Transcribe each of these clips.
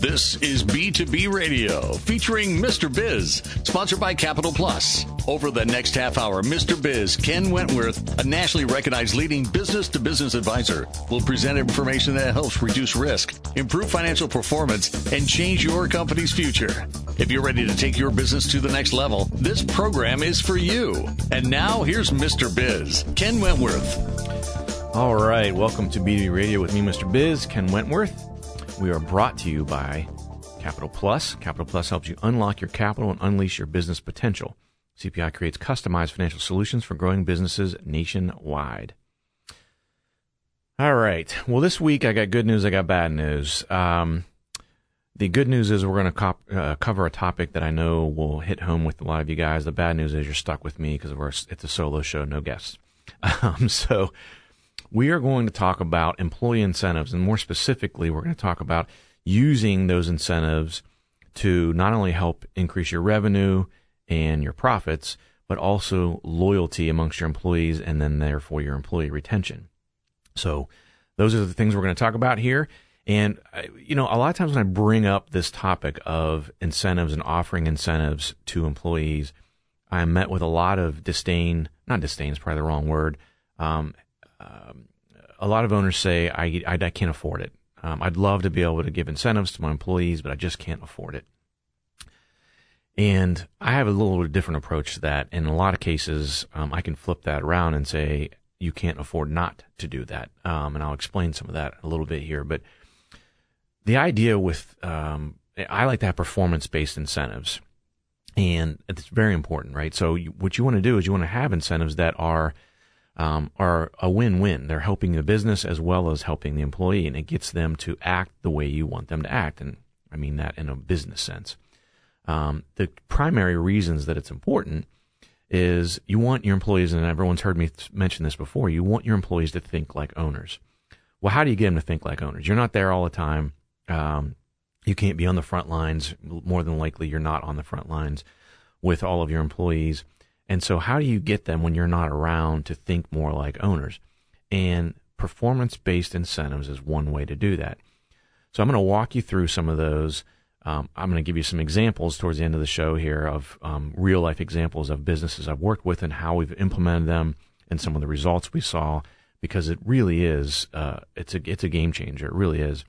This is B2B Radio, featuring Mr. Biz, sponsored by Capital Plus. Over the next half hour, Mr. Biz, Ken Wentworth, a nationally recognized leading business-to-business advisor, will present information that helps reduce risk, improve financial performance, and change your company's future. If you're ready to take your business to the next level, this program is for you. And now, here's Mr. Biz, Ken Wentworth. All right, welcome to B2B Radio with me, Mr. Biz, Ken Wentworth. We are brought to you by Capital Plus. Capital Plus helps you unlock your capital and unleash your business potential. CPI creates customized financial solutions for growing businesses nationwide. All right. Well, this week I got good news, I got bad news. The good news is we're going to cover a topic that I know will hit home with a lot of you guys. The bad news is you're stuck with me because it's a solo show, no guests. So we are going to talk about employee incentives, and more specifically, we're going to talk about using those incentives to not only help increase your revenue and your profits, but also loyalty amongst your employees and then therefore your employee retention. So those are the things we're going to talk about here. And, a lot of times when I bring up this topic of incentives and offering incentives to employees, I'm met with a lot of disdain. Not disdain is probably the wrong word. A lot of owners say, I can't afford it. I'd love to be able to give incentives to my employees, but I just can't afford it. And I have a little different approach to that. In a lot of cases, I can flip that around and say, you can't afford not to do that. And I'll explain some of that a little bit here. But the idea with, I like to have performance-based incentives. And it's very important, right? So what you want to do is you want to have incentives that are a win-win. They're helping the business as well as helping the employee, and it gets them to act the way you want them to act. And I mean that in a business sense. The primary reasons that it's important is you want your employees, and everyone's heard me mention this before, you want your employees to think like owners. Well, how do you get them to think like owners? You're not there all the time. You can't be on the front lines. More than likely, you're not on the front lines with all of your employees. And so how do you get them when you're not around to think more like owners? And performance-based incentives is one way to do that. So I'm going to walk you through some of those. I'm going to give you some examples towards the end of the show here of real-life examples of businesses I've worked with and how we've implemented them and some of the results we saw, because it really is, it's a game changer. It really is.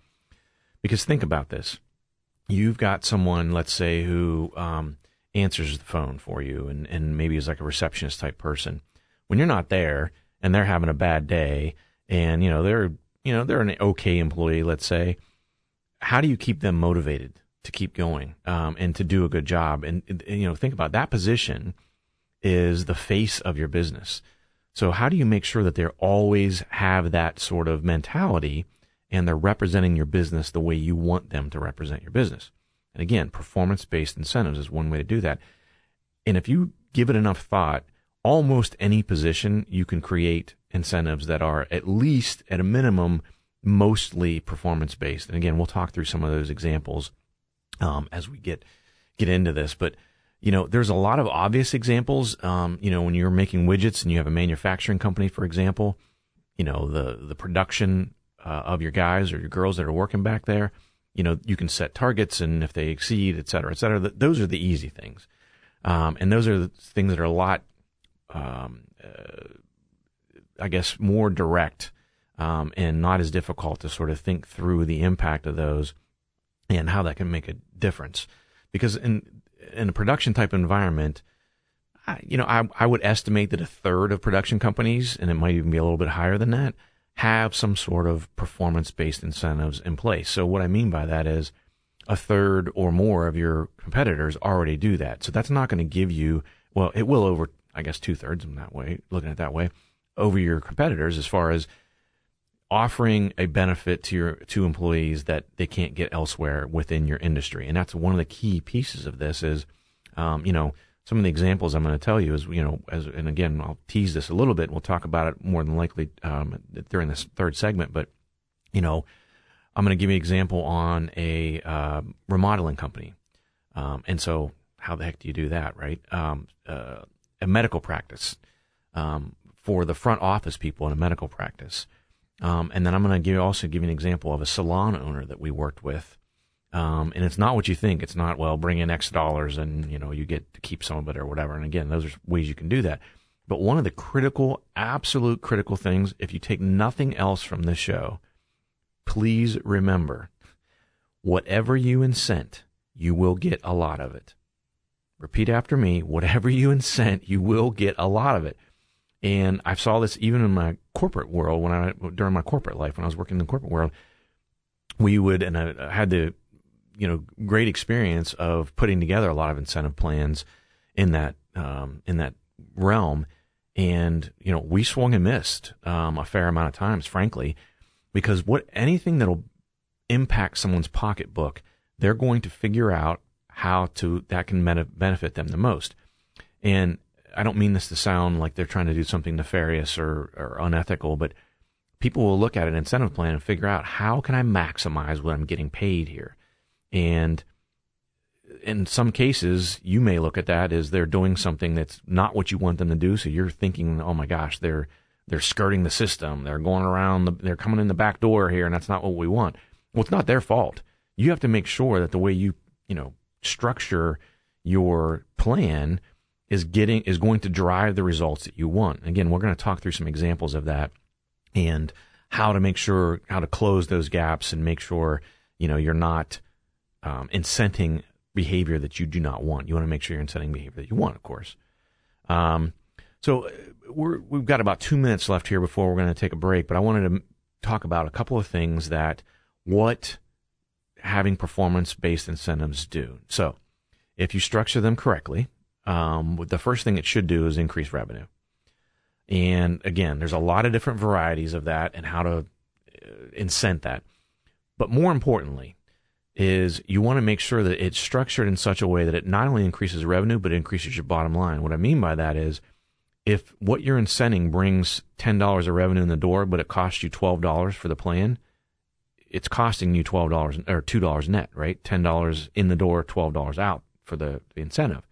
Because think about this. You've got someone, let's say, who answers the phone for you and maybe is like a receptionist type person. When you're not there and they're having a bad day and they're an okay employee, let's say, how do you keep them motivated to keep going and to do a good job? And think about that position is the face of your business. So how do you make sure that they always have that sort of mentality and they're representing your business the way you want them to represent your business? And again, performance-based incentives is one way to do that. And if you give it enough thought, almost any position you can create incentives that are at least, at a minimum, mostly performance-based. And again, we'll talk through some of those examples as we get into this. But, there's a lot of obvious examples. When you're making widgets and you have a manufacturing company, for example, the production of your guys or your girls that are working back there, you can set targets, and if they exceed, et cetera, et cetera. Those are the easy things. And those are the things that are a lot, more direct and not as difficult to sort of think through the impact of those and how that can make a difference. Because in a production type environment, I would estimate that a third of production companies, and it might even be a little bit higher than that, have some sort of performance-based incentives in place. So what I mean by that is a third or more of your competitors already do that. So that's not going to give you, well, it will over, I guess, two-thirds in that way, looking at it that way, over your competitors as far as offering a benefit to your employees that they can't get elsewhere within your industry. And that's one of the key pieces of this is, some of the examples I'm going to tell you is, and again, I'll tease this a little bit. We'll talk about it more than likely during this third segment. But, I'm going to give you an example on a remodeling company. And so how the heck do you do that, right? A medical practice for the front office people in a medical practice. And then I'm going to give you an example of a salon owner that we worked with And it's not what you think. It's not, well, bring in X dollars and, you know, you get to keep some of it or whatever. And again, those are ways you can do that. But one of the critical, absolute critical things, if you take nothing else from this show, please remember, whatever you incent, you will get a lot of it. Repeat after me, whatever you incent, you will get a lot of it. And I saw this even in my corporate world during my corporate life, when I was working in the corporate world, and I had the, great experience of putting together a lot of incentive plans in that realm. And, we swung and missed, a fair amount of times, frankly, because anything that'll impact someone's pocketbook, they're going to figure out how that can benefit them the most. And I don't mean this to sound like they're trying to do something nefarious or unethical, but people will look at an incentive plan and figure out, how can I maximize what I'm getting paid here? And in some cases, you may look at that as they're doing something that's not what you want them to do. So you're thinking, oh my gosh, they're skirting the system. They're going around, they're coming in the back door here, and that's not what we want. Well, it's not their fault. You have to make sure that the way you structure your plan is going to drive the results that you want. Again, we're going to talk through some examples of that and how to close those gaps and make sure, you're not incenting behavior that you do not want. You want to make sure you're incenting behavior that you want, of course. So we've got about 2 minutes left here before we're going to take a break, but I wanted to talk about a couple of things that what having performance-based incentives do. So if you structure them correctly, the first thing it should do is increase revenue. And again, there's a lot of different varieties of that and how to incent that. But more importantly is you want to make sure that it's structured in such a way that it not only increases revenue, but it increases your bottom line. What I mean by that is if what you're incenting brings $10 of revenue in the door, but it costs you $12 for the plan, it's costing you $12 or $2 net, right? $10 in the door, $12 out for the incentive.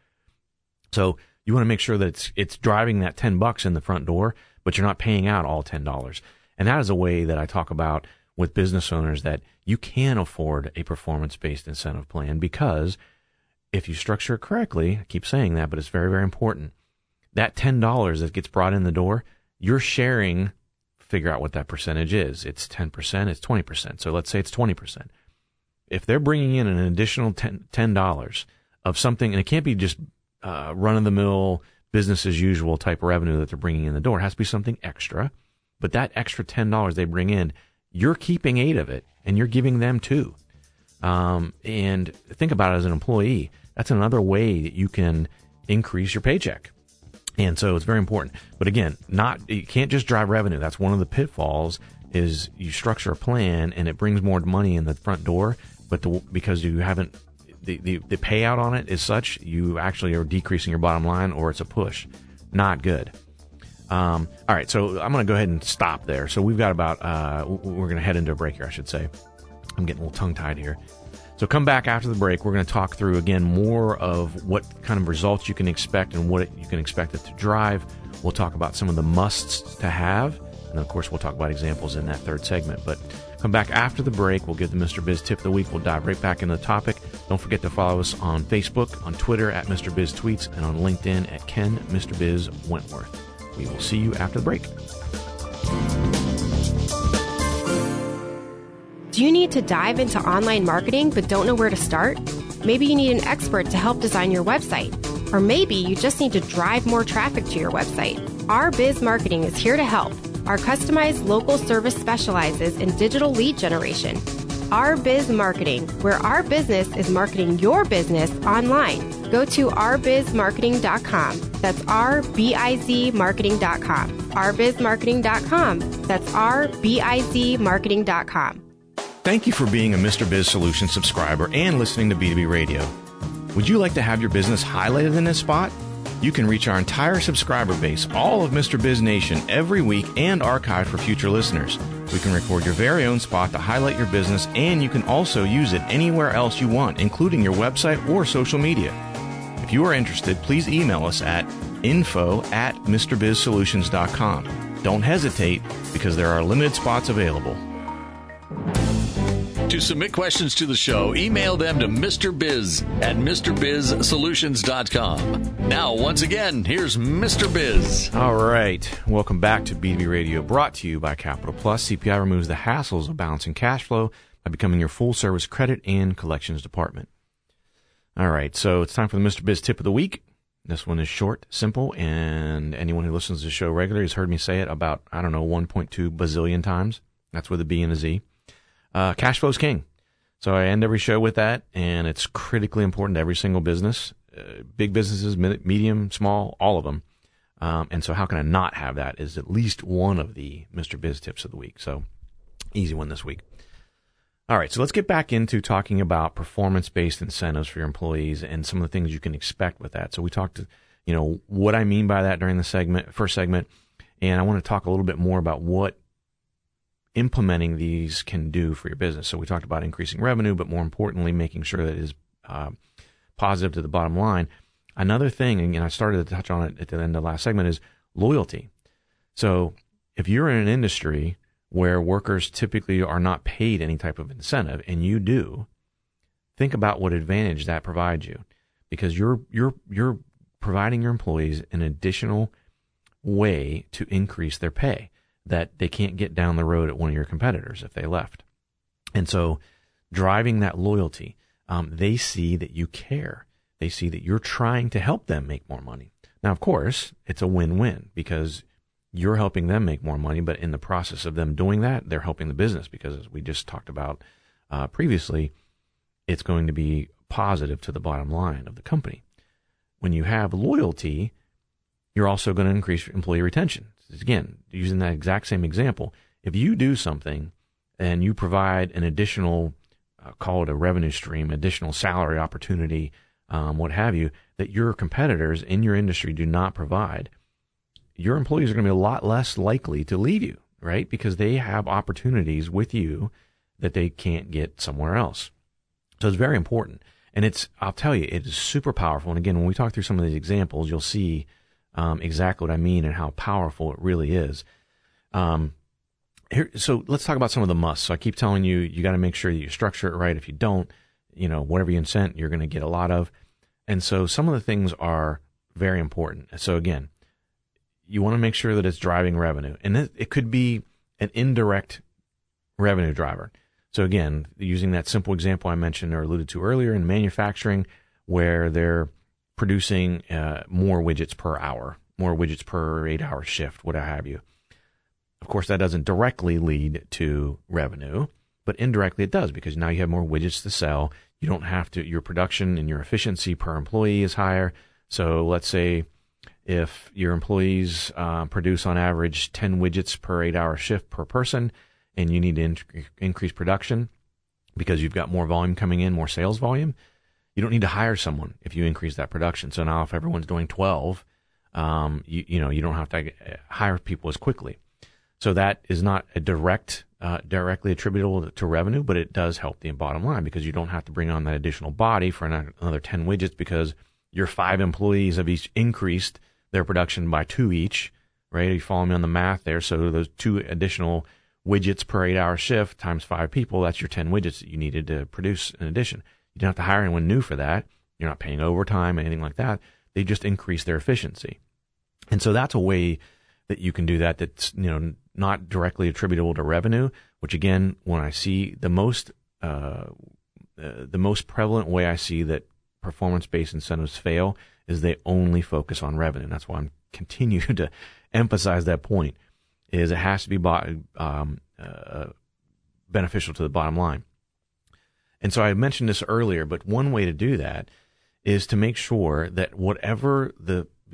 So you want to make sure that it's driving that $10 in the front door, but you're not paying out all $10. And that is a way that I talk about with business owners that you can afford a performance-based incentive plan, because if you structure it correctly, I keep saying that, but it's very, very important. That $10 that gets brought in the door, you're sharing. Figure out what that percentage is. It's 10%, it's 20%. So let's say it's 20%. If they're bringing in an additional $10 of something, and it can't be just run-of-the-mill, business-as-usual type of revenue that they're bringing in the door. It has to be something extra. But that extra $10 they bring in, you're keeping 8 of it, and you're giving them 2. And think about it as an employee. That's another way that you can increase your paycheck. And so it's very important. But again, you can't just drive revenue. That's one of the pitfalls is you structure a plan and it brings more money in the front door, but because you haven't, the payout on it is such, you actually are decreasing your bottom line, or it's a push. Not good. All right, so I'm going to go ahead and stop there. So we've got about, we're going to head into a break here, I should say. I'm getting a little tongue-tied here. So come back after the break. We're going to talk through, again, more of what kind of results you can expect and what you can expect it to drive. We'll talk about some of the musts to have. And, of course, we'll talk about examples in that third segment. But come back after the break. We'll give the Mr. Biz tip of the week. We'll dive right back into the topic. Don't forget to follow us on Facebook, on Twitter at MrBizTweets, and on LinkedIn at Ken Mr. Biz Wentworth. We will see you after the break. Do you need to dive into online marketing but don't know where to start? Maybe you need an expert to help design your website. Or maybe you just need to drive more traffic to your website. Our Biz Marketing is here to help. Our customized local service specializes in digital lead generation. Our Biz Marketing, where our business is marketing your business online. Go to rbizmarketing.com. That's rbizmarketing.com. rbizmarketing.com. That's rbizmarketing.com. Thank you for being a Mr. Biz Solutions subscriber and listening to B2B Radio. Would you like to have your business highlighted in this spot? You can reach our entire subscriber base, all of Mr. Biz Nation, every week and archive for future listeners. We can record your very own spot to highlight your business, and you can also use it anywhere else you want, including your website or social media. If you are interested, please email us at info@MrBizSolutions.com. Don't hesitate, because there are limited spots available. To submit questions to the show, email them to Mr. Biz at MrBizSolutions.com. Now, once again, here's Mr. Biz. All right. Welcome back to B2B Radio, brought to you by Capital Plus. CPI removes the hassles of balancing cash flow by becoming your full-service credit and collections department. All right. So it's time for the Mr. Biz tip of the week. This one is short, simple, and anyone who listens to the show regularly has heard me say it about, 1.2 bazillion times. That's with a B and a Z. Cash flow's king. So I end every show with that, and it's critically important to every single business, big businesses, medium, small, all of them. And so how can I not have that is at least one of the Mr. Biz tips of the week. So easy one this week. All right, so let's get back into talking about performance-based incentives for your employees and some of the things you can expect with that. So we talked, what I mean by that during the first segment, and I want to talk a little bit more about what implementing these can do for your business. So we talked about increasing revenue, but more importantly, making sure that it is positive to the bottom line. Another thing, and I started to touch on it at the end of the last segment, is loyalty. So if you're in an industry where workers typically are not paid any type of incentive, and you do, think about what advantage that provides you, because you're providing your employees an additional way to increase their pay that they can't get down the road at one of your competitors if they left. And so driving that loyalty, they see that you care. They see that you're trying to help them make more money. Now, of course, it's a win-win because you're helping them make more money, but in the process of them doing that, they're helping the business because, as we just talked about previously, it's going to be positive to the bottom line of the company. When you have loyalty, you're also going to increase employee retention. Again, using that exact same example, if you do something and you provide an additional, call it a revenue stream, additional salary opportunity, what have you, that your competitors in your industry do not provide, your employees are going to be a lot less likely to leave you, right? Because they have opportunities with you that they can't get somewhere else. So it's very important. And I'll tell you, it is super powerful. And again, when we talk through some of these examples, you'll see exactly what I mean and how powerful it really is. So let's talk about some of the musts. So I keep telling you, you got to make sure that you structure it right. If you don't, whatever you incent, you're going to get a lot of. And so some of the things are very important. So again, you want to make sure that it's driving revenue, and it could be an indirect revenue driver. So again, using that simple example I mentioned or alluded to earlier in manufacturing, where they're producing more widgets per hour, more widgets per 8-hour shift, what have you. Of course, that doesn't directly lead to revenue, but indirectly it does, because now you have more widgets to sell. You don't have to, your production and your efficiency per employee is higher. So let's say if your employees produce on average 10 widgets per 8-hour shift per person, and you need to increase production because you've got more volume coming in, more sales volume, you don't need to hire someone if you increase that production. So now if everyone's doing 12, you don't have to hire people as quickly. So that is not a directly attributable to revenue, but it does help the bottom line because you don't have to bring on that additional body for another 10 widgets because your 5 employees have each increased their production by 2 each, right? You follow me on the math there. So those 2 additional widgets per 8-hour shift times 5 people, that's your 10 widgets that you needed to produce in addition. You don't have to hire anyone new for that. You're not paying overtime or anything like that. They just increase their efficiency. And so that's a way that you can do that that's, not directly attributable to revenue, which again, when I see the most prevalent way I see that performance-based incentives fail is they only focus on revenue. That's why I'm continuing to emphasize that point, is it has to be beneficial to the bottom line. And so I mentioned this earlier, but one way to do that is to make sure that whatever the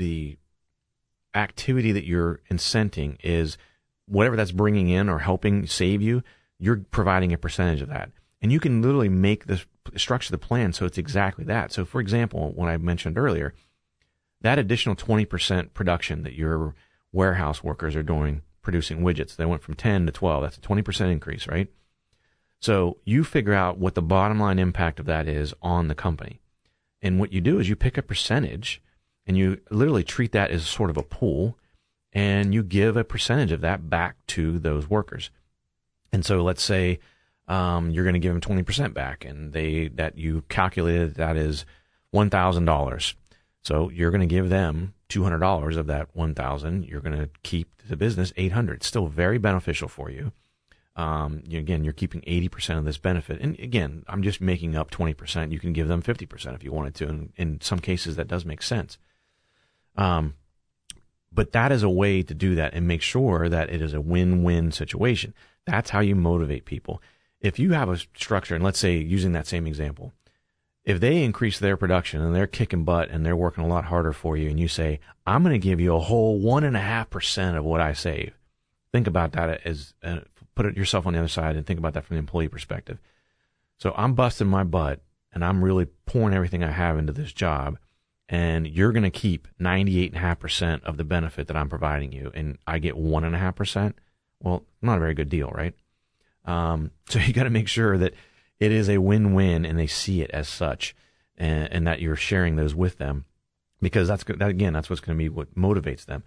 activity that you're incenting is, whatever that's bringing in or helping save you, you're providing a percentage of that. And you can literally make this structure the plan so it's exactly that. So for example, what I mentioned earlier, that additional 20% production that your warehouse workers are doing, producing widgets, they went from 10 to 12, that's a 20% increase, right? So you figure out what the bottom line impact of that is on the company. And what you do is you pick a percentage and you literally treat that as sort of a pool, and you give a percentage of that back to those workers. And so let's say you're going to give them 20% back, and you calculated that is $1,000. So you're going to give them $200 of that $1,000. You're going to keep the business $800. Still very beneficial for you. Again, you're keeping 80% of this benefit. And again, I'm just making up 20%. You can give them 50% if you wanted to. And in some cases, that does make sense. But that is a way to do that and make sure that it is a win-win situation. That's how you motivate people. If you have a structure, and let's say using that same example, if they increase their production and they're kicking butt and they're working a lot harder for you, and you say, I'm going to give you a whole 1.5% of what I save. Think about that as put yourself on the other side and think about that from the employee perspective. So I'm busting my butt and I'm really pouring everything I have into this job, and you're going to keep 98.5% of the benefit that I'm providing you, and I get 1.5%. Well, not a very good deal, right? So you got to make sure that it is a win-win and they see it as such, and that you're sharing those with them, because that's what's going to be what motivates them.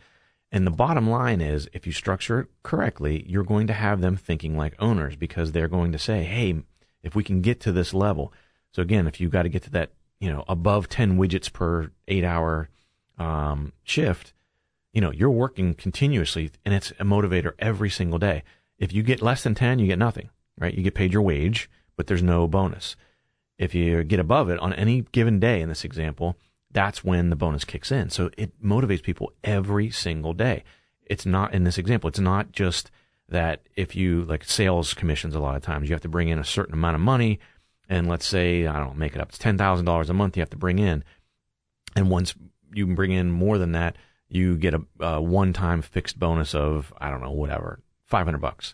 And the bottom line is, if you structure it correctly, you're going to have them thinking like owners, because they're going to say, hey, if we can get to this level. So again, if you've got to get to that, above 10 widgets per 8-hour shift, you're working continuously, and it's a motivator every single day. If you get less than 10, you get nothing, right? You get paid your wage, but there's no bonus. If you get above it on any given day in this example, that's when the bonus kicks in. So it motivates people every single day. It's not, in this example, it's not just that if you, like sales commissions, a lot of times you have to bring in a certain amount of money, and let's say, I don't know, make it up, it's $10,000 a month you have to bring in. And once you bring in more than that, you get a one-time fixed bonus of, I don't know, whatever, $500.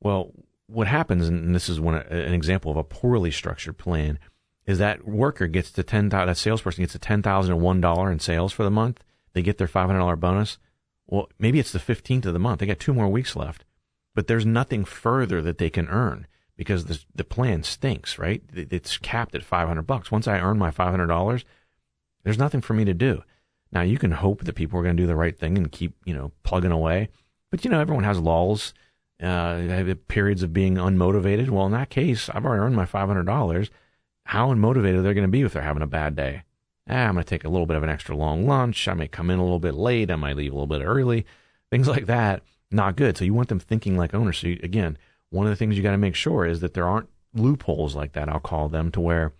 Well, what happens, and this is an example of a poorly structured plan, is that worker gets to that salesperson gets to $10,001 in sales for the month. They get their $500 bonus. Well, maybe it's the 15th of the month. They got 2 more weeks left, but there's nothing further that they can earn because the plan stinks, right? It's capped at $500. Once I earn my $500, there's nothing for me to do. Now you can hope that people are going to do the right thing and keep, plugging away, but everyone has lulls, periods of being unmotivated. Well, in that case, I've already earned my $500. How unmotivated they're going to be if they're having a bad day. I'm going to take a little bit of an extra long lunch. I may come in a little bit late. I might leave a little bit early. Things like that, not good. So you want them thinking like owners. So again, one of the things you got to make sure is that there aren't loopholes like that, I'll call them, to where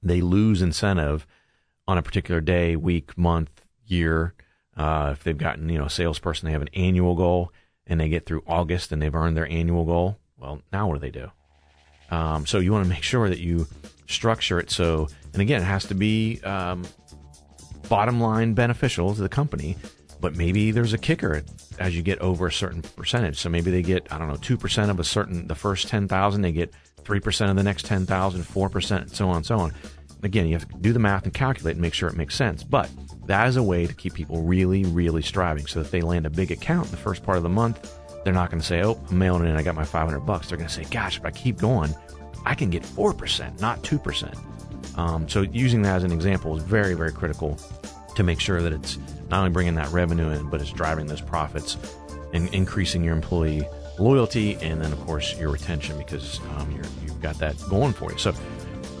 they lose incentive on a particular day, week, month, year. If they've gotten, a salesperson, they have an annual goal and they get through August and they've earned their annual goal. Well, now what do they do? So you want to make sure that you structure it so, and again, it has to be bottom line beneficial to the company, but maybe there's a kicker as you get over a certain percentage. So maybe they get, 2% of the first 10,000, they get 3% of the next 10,000, 4%, and so on and so on. Again, you have to do the math and calculate and make sure it makes sense, but that is a way to keep people really, really striving, so that they land a big account in the first part of the month. They're not going to say, oh, I'm mailing in, I got my $500. They're going to say, gosh, if I keep going, I can get 4%, not 2%. So using that as an example is very, very critical to make sure that it's not only bringing that revenue in, but it's driving those profits and increasing your employee loyalty, and then, of course, your retention, because you've got that going for you. So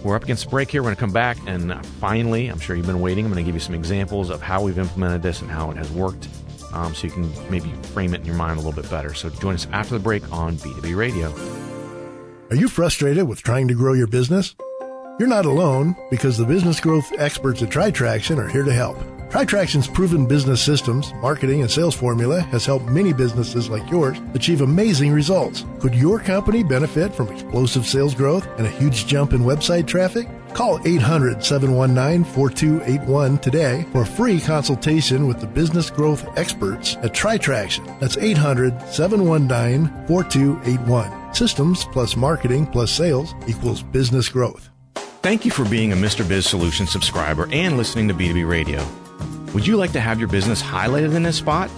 we're up against the break here. We're going to come back, and finally, I'm sure you've been waiting, I'm going to give you some examples of how we've implemented this and how it has worked, so you can maybe frame it in your mind a little bit better. So join us after the break on B2B Radio. Are you frustrated with trying to grow your business? You're not alone, because the business growth experts at TriTraction are here to help. TriTraction's proven business systems, marketing, and sales formula has helped many businesses like yours achieve amazing results. Could your company benefit from explosive sales growth and a huge jump in website traffic? Call 800-719-4281 today for a free consultation with the business growth experts at TriTraction. That's 800-719-4281. Systems plus marketing plus sales equals business growth. Thank you for being a Mr. Biz Solutions subscriber and listening to B2B Radio. Would you like to have your business highlighted in this spot?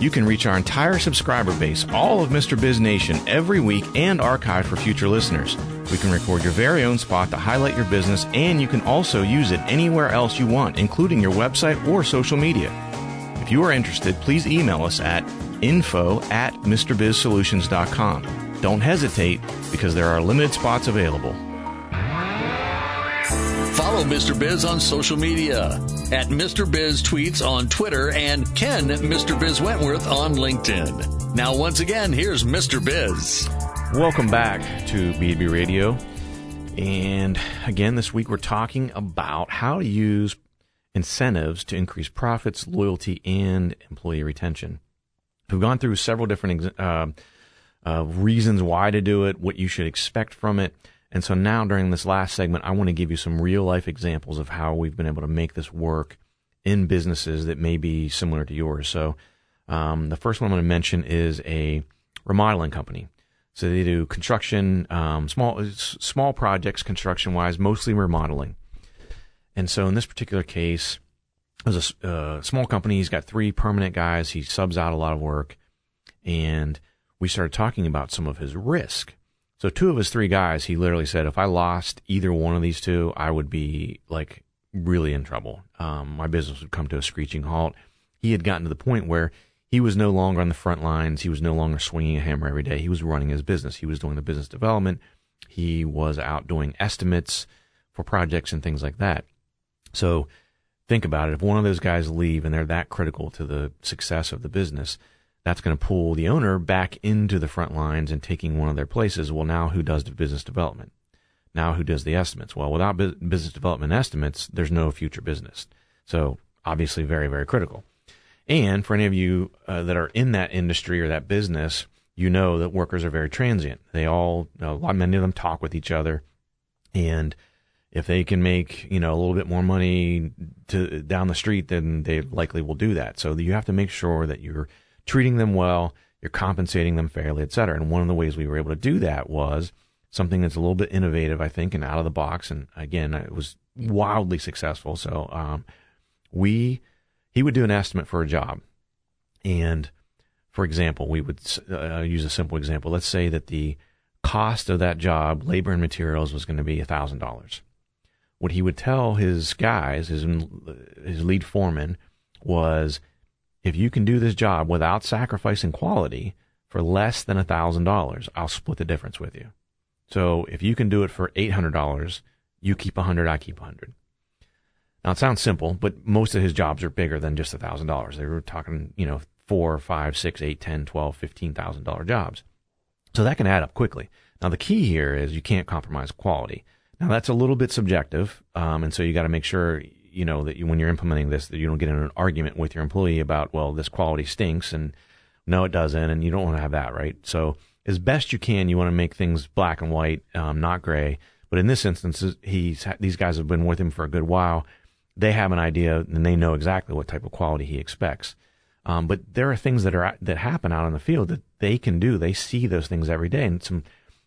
You can reach our entire subscriber base, all of Mr. Biz Nation, every week, and archive for future listeners. We can record your very own spot to highlight your business, and you can also use it anywhere else you want, including your website or social media. If you are interested, please email us at info@MrBizSolutions.com. Don't hesitate, because there are limited spots available. Follow Mr. Biz on social media at MrBizTweets on Twitter and Ken Mr. Biz Wentworth on LinkedIn. Now, once again, here's Mr. Biz. Welcome back to B2B Radio. And again, this week we're talking about how to use incentives to increase profits, loyalty, and employee retention. We've gone through several different reasons why to do it, what you should expect from it. And so now during this last segment, I want to give you some real-life examples of how we've been able to make this work in businesses that may be similar to yours. So the first one I'm going to mention is a remodeling company. So they do construction, small projects construction-wise, mostly remodeling. And so in this particular case, it was a small company. He's got 3 permanent guys. He subs out a lot of work. And we started talking about some of his risk. So 2 of his 3 guys, he literally said, if I lost either one of these 2, I would be like really in trouble. My business would come to a screeching halt. He had gotten to the point where he was no longer on the front lines. He was no longer swinging a hammer every day. He was running his business. He was doing the business development. He was out doing estimates for projects and things like that. So think about it. If one of those guys leave and they're that critical to the success of the business, that's going to pull the owner back into the front lines and taking one of their places. Well, now who does the business development? Now who does the estimates? Well, without business development estimates, there's no future business. So obviously very, very critical. And for any of you that are in that industry or that business, you know that workers are very transient. They all, many of them talk with each other. And if they can make, a little bit more money down the street, then they likely will do that. So you have to make sure that you're treating them well, you're compensating them fairly, et cetera. And one of the ways we were able to do that was something that's a little bit innovative, I think, and out of the box. And again, it was wildly successful. So he would do an estimate for a job. And for example, we would use a simple example. Let's say that the cost of that job, labor and materials, was going to be $1,000. What he would tell his guys, his lead foreman, was, if you can do this job without sacrificing quality for less than $1,000, I'll split the difference with you. So if you can do it for $800, you keep 100, I keep 100. Now it sounds simple, but most of his jobs are bigger than just $1,000. They were talking, 4, 5, 6, 8, 10, 12, $15,000 jobs. So that can add up quickly. Now the key here is you can't compromise quality. Now that's a little bit subjective. And so you got to make sure that when you're implementing this, that you don't get in an argument with your employee about, well, this quality stinks, and no, it doesn't, and you don't want to have that, right? So as best you can, you want to make things black and white, not gray. But in this instance, these guys have been with him for a good while. They have an idea, and they know exactly what type of quality he expects. But there are things that happen out in the field that they can do. They see those things every day, and some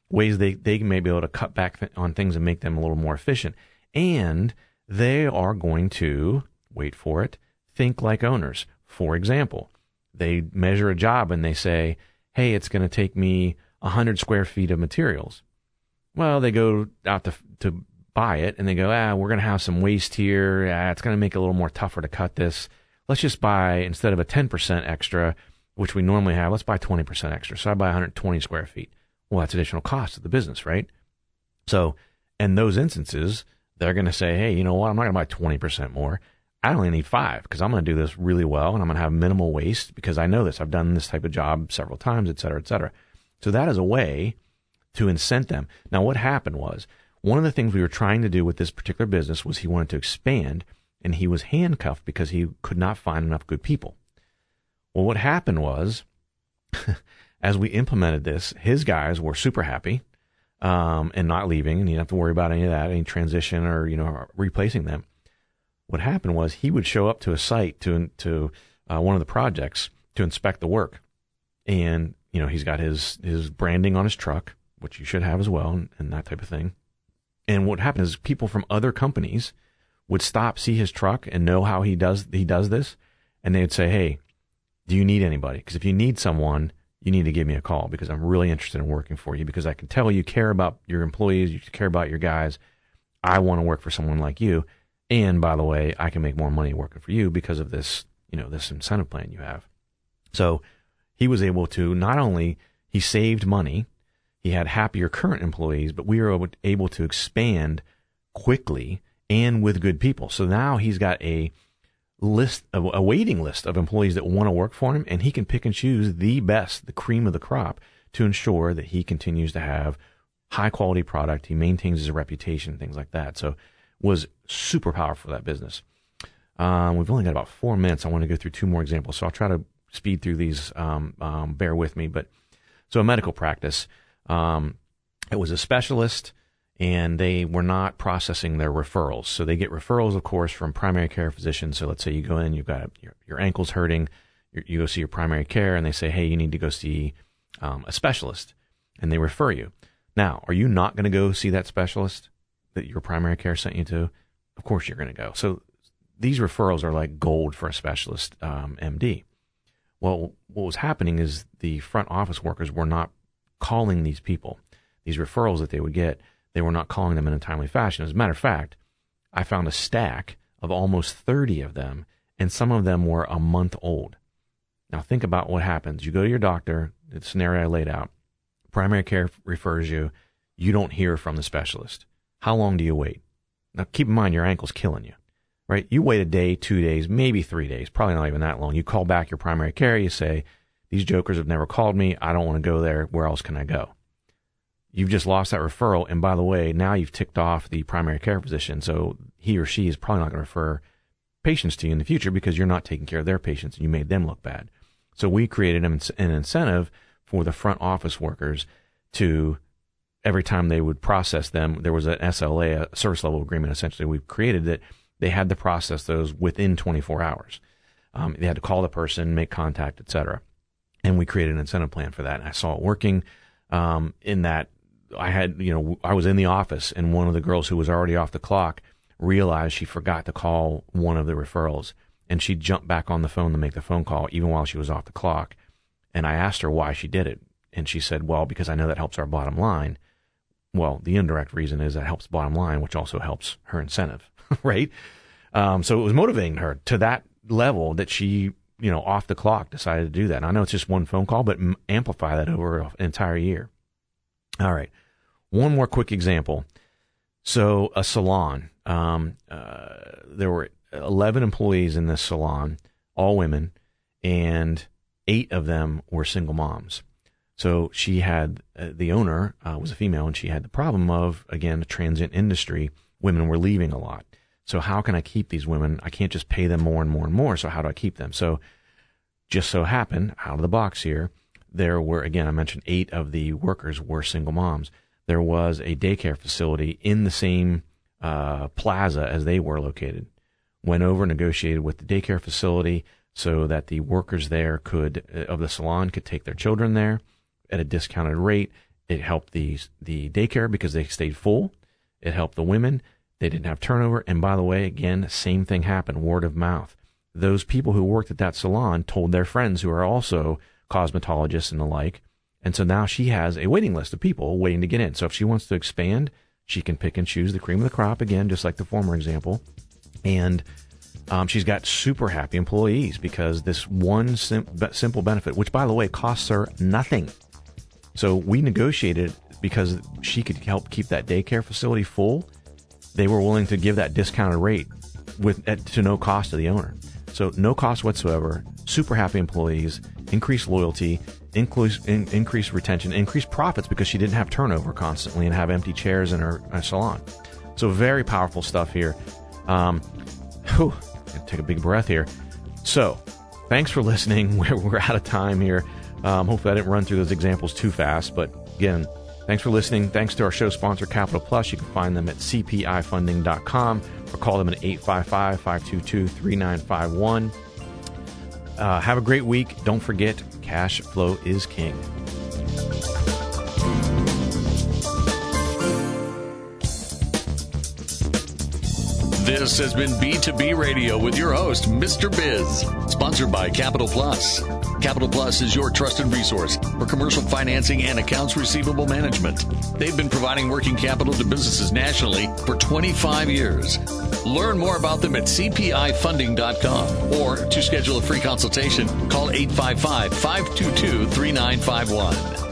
ways they may be able to cut back on things and make them a little more efficient. And they are going to, wait for it, think like owners. For example, they measure a job and they say, hey, it's going to take me 100 square feet of materials. Well, they go out to buy it and they go, we're going to have some waste here. It's going to make it a little more tougher to cut this. Let's just buy, instead of a 10% extra, which we normally have, let's buy 20% extra. So I buy 120 square feet. Well, that's additional cost to the business, right? So in those instances, they're going to say, hey, you know what? I'm not going to buy 20% more. I only need 5 because I'm going to do this really well and I'm going to have minimal waste because I know this. I've done this type of job several times, et cetera, et cetera. So that is a way to incent them. Now, what happened was one of the things we were trying to do with this particular business was he wanted to expand and he was handcuffed because he could not find enough good people. Well, what happened was as we implemented this, his guys were super happy. And not leaving, and you don't have to worry about any of that, any transition or, replacing them. What happened was he would show up to a site to one of the projects to inspect the work. And, he's got his branding on his truck, which you should have as well, and that type of thing. And what happened is people from other companies would stop, see his truck and know how he does this. And they'd say, hey, do you need anybody? Because if you need someone, you need to give me a call because I'm really interested in working for you because I can tell you care about your employees, you care about your guys. I want to work for someone like you. And by the way, I can make more money working for you because of this, this incentive plan you have. So he was able to, not only he saved money, He had happier current employees, but we were able to expand quickly and with good people. So now he's got a waiting list of employees that want to work for him, and he can pick and choose the best, the cream of the crop, to ensure that he continues to have high quality product. He maintains his reputation, things like that. So was super powerful for that business. We've only got about 4 minutes. I want to go through two more examples, so I'll try to speed through these. Bear with me. But so a medical practice, it was a specialist, and they were not processing their referrals. So they get referrals, of course, from primary care physicians. So let's say you go in, you've got your ankle's hurting, you go see your primary care, and they say, hey, you need to go see a specialist, and they refer you. Now, are you not going to go see that specialist that your primary care sent you to? Of course you're going to go. So these referrals are like gold for a specialist MD. Well, what was happening is the front office workers were not calling these people, these referrals that they would get. They were not calling them in a timely fashion. As a matter of fact, I found a stack of almost 30 of them, and some of them were a month old. Now think about what happens. You go to your doctor, the scenario I laid out, primary care refers you, you don't hear from the specialist. How long do you wait? Now keep in mind, your ankle's killing you, right? You wait a day, 2 days, maybe 3 days, probably not even that long. You call back your primary care, you say, these jokers have never called me, I don't want to go there, where else can I go? You've just lost that referral, and by the way, now you've ticked off the primary care physician, so he or she is probably not going to refer patients to you in the future because you're not taking care of their patients and you made them look bad. So we created an incentive for the front office workers to, every time they would process them, there was an SLA, a service level agreement, essentially, we've created that they had to process those within 24 hours. They had to call the person, make contact, etc. And we created an incentive plan for that. And I saw it working in that I had, I was in the office, and one of the girls who was already off the clock realized she forgot to call one of the referrals, and she jumped back on the phone to make the phone call even while she was off the clock. And I asked her why she did it. And she said, well, because I know that helps our bottom line. Well, the indirect reason is that helps bottom line, which also helps her incentive, right? So it was motivating her to that level that she, off the clock decided to do that. And I know it's just one phone call, but amplify that over an entire year. All right. One more quick example. So a salon, there were 11 employees in this salon, all women, and 8 of them were single moms. So she had, the owner was a female, and she had the problem of, again, a transient industry. Women were leaving a lot. So how can I keep these women? I can't just pay them more and more and more. So how do I keep them? So just so happened, out of the box here, there were, again, I mentioned 8 of the workers were single moms. There was a daycare facility in the same plaza as they were located. Went over, negotiated with the daycare facility so that the workers there could, of the salon, could take their children there at a discounted rate. It helped the daycare because they stayed full. It helped the women. They didn't have turnover. And by the way, again, same thing happened, word of mouth. Those people who worked at that salon told their friends who are also cosmetologists and the like. And so now she has a waiting list of people waiting to get in. So if she wants to expand, she can pick and choose the cream of the crop, again, just like the former example. And she's got super happy employees because this one simple benefit, which, by the way, costs her nothing. So we negotiated because she could help keep that daycare facility full. They were willing to give that discounted rate to no cost to the owner. So no cost whatsoever, super happy employees, increased loyalty, increased retention, increased profits because she didn't have turnover constantly and have empty chairs in her salon. So very powerful stuff here. Take a big breath here. So thanks for listening. We're out of time here. Hopefully I didn't run through those examples too fast, but again, thanks for listening. Thanks to our show sponsor, Capital Plus. You can find them at cpifunding.com or call them at 855-522-3951. Have a great week. Don't forget, cash flow is king. This has been B2B Radio with your host, Mr. Biz, sponsored by Capital Plus. Capital Plus is your trusted resource for commercial financing and accounts receivable management. They've been providing working capital to businesses nationally for 25 years. Learn more about them at cpifunding.com or to schedule a free consultation, call 855-522-3951.